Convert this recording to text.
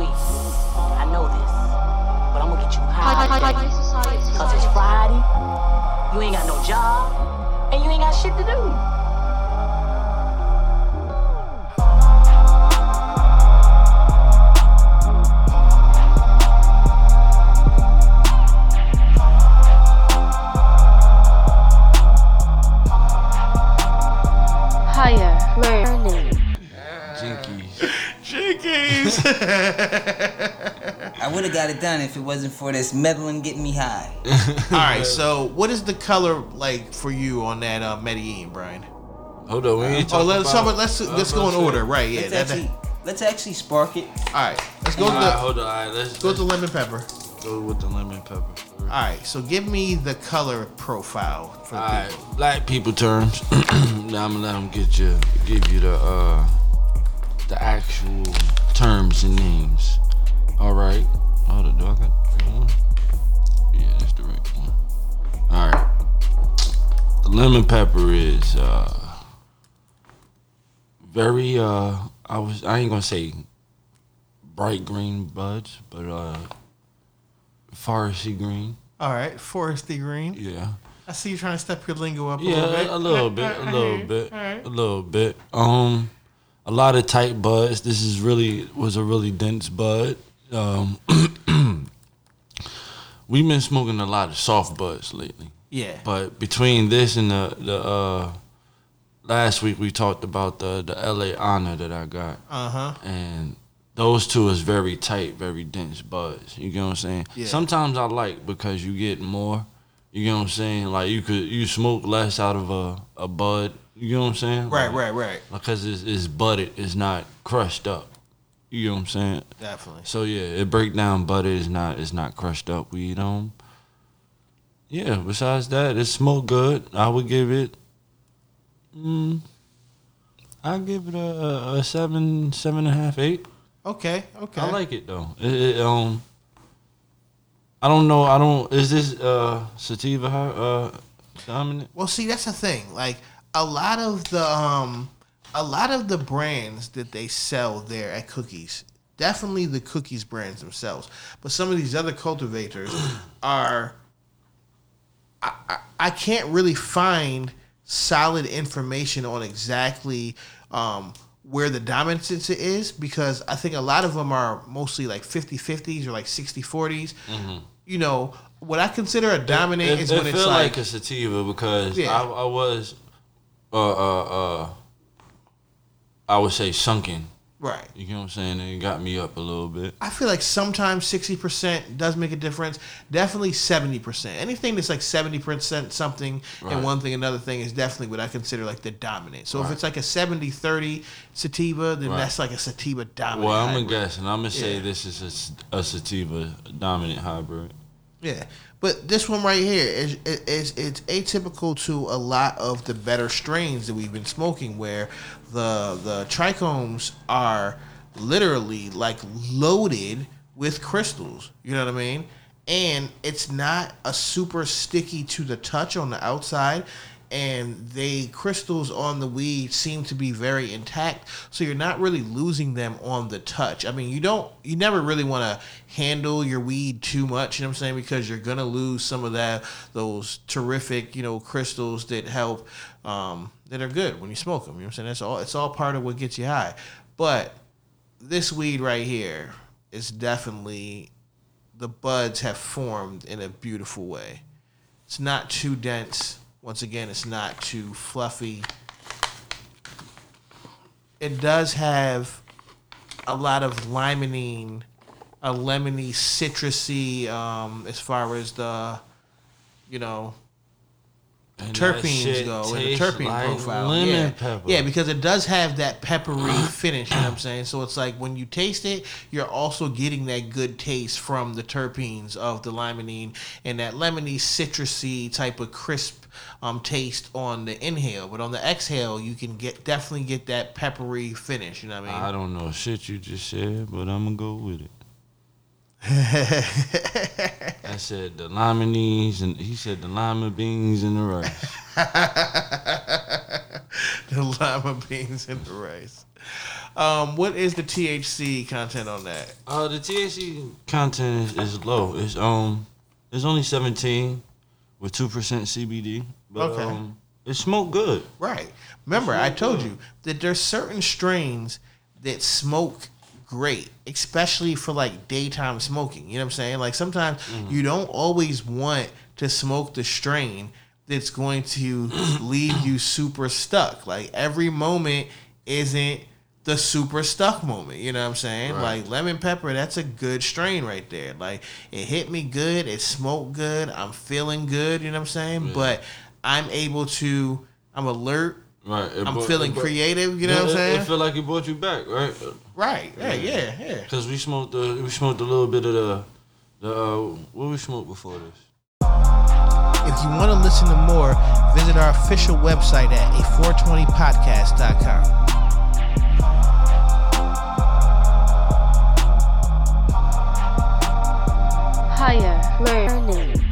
weeks. I know this, but I'm gonna get you high today. Cause it's Friday, you ain't got no job, and you ain't got shit to do. I would have got it done if it wasn't for this meddling getting me high. All right, so what is the color like for you on that Medellin, Brian? Hold on, we ain't talking about. Let's go in order, right? Yeah, let's actually spark it. All right, let's go. Lemon pepper. Go with the lemon pepper. All right, so give me the color profile for all the people. Right, black people terms. Now I'm gonna let them give you the actual terms and names. All right. Hold on, do I got the right one? Yeah, that's the right one. All right. The lemon pepper is very. I ain't gonna say bright green buds, but foresty green. All right, foresty green. Yeah. I see you trying to step your lingo up a little bit. A lot of tight buds. This is was a really dense bud. We've been smoking a lot of soft buds lately. Yeah. But between this and the last week, we talked about the LA Honor that I got. Uh-huh. And those two is very tight, very dense buds. You get what I'm saying? Yeah. Sometimes I like because you get more. You get what I'm saying? Like you smoke less out of a bud. You know what I'm saying? Right, like, right. Because it's budded. It's not crushed up. You know what I'm saying? Definitely. So, yeah, it break down budded. It's not crushed up weed. Yeah, besides that, it smoked good. I would give it... I'd give it a 7.5, 8. Okay. I like it, though. It I don't know. Is this sativa dominant? Well, see, that's the thing. Like... A lot of the brands that they sell there at Cookies, definitely the Cookies brands themselves, but some of these other cultivators are, I can't really find solid information on exactly where the dominance is, because I think a lot of them are mostly like 50-50s or like 60-40s. Mm-hmm. You know, what I consider a dominant is when it's like a sativa, because I was... I would say sunken. Right. You know what I'm saying? It got me up a little bit. I feel like sometimes 60% does make a difference. Definitely 70%. Anything that's like 70% something and one thing another thing is definitely what I consider like the dominant. So if it's like a 70-30 sativa, then that's like a sativa dominant. Well, I'm guessing. I'm going to say this is a sativa dominant hybrid. Yeah. But this one right here is atypical to a lot of the better strains that we've been smoking, where the trichomes are literally like loaded with crystals. You know what I mean? And it's not a super sticky to the touch on the outside, and the crystals on the weed seem to be very intact, so you're not really losing them on the touch. I mean, you never really want to handle your weed too much, you know what I'm saying, because you're going to lose some of those terrific, you know, crystals that help, that are good when you smoke them, you know what I'm saying? It's all part of what gets you high. But this weed right here is definitely, the buds have formed in a beautiful way. It's not too dense. Once again, it's not too fluffy. It does have a lot of limonene, a lemony, citrusy, as far as the, you know, and terpenes go, and the terpene like profile. Lemon pepper. Yeah, because it does have that peppery finish, you know what I'm saying? So it's like when you taste it, you're also getting that good taste from the terpenes of the limonene and that lemony, citrusy type of crisp taste on the inhale. But on the exhale, you can definitely get that peppery finish, you know what I mean? I don't know shit you just said, but I'm going to go with it. I said the limonese, and he said the lima beans and the rice. The lima beans and the rice. What is the THC content on that? The THC content is low. It's only 17 with 2% CBD. But, okay. It smoked good. Right. Remember, I told you that there's certain strains that smoke great, especially for like daytime smoking. You know what I'm saying? Like sometimes you don't always want to smoke the strain that's going to leave you super stuck. Like every moment isn't the super stuck moment. You know what I'm saying? Right. Like Lemon Pepper, that's a good strain right there. Like it hit me good. It smoked good. I'm feeling good. You know what I'm saying? Yeah. But I'm able to, I'm alert. Right. I'm feeling creative, you know what I'm saying? It feel like it brought you back, right? Right. Yeah. Because we smoked a little bit of what we smoked before this. If you want to listen to more, visit our official website at a420podcast.com. Higher Learning.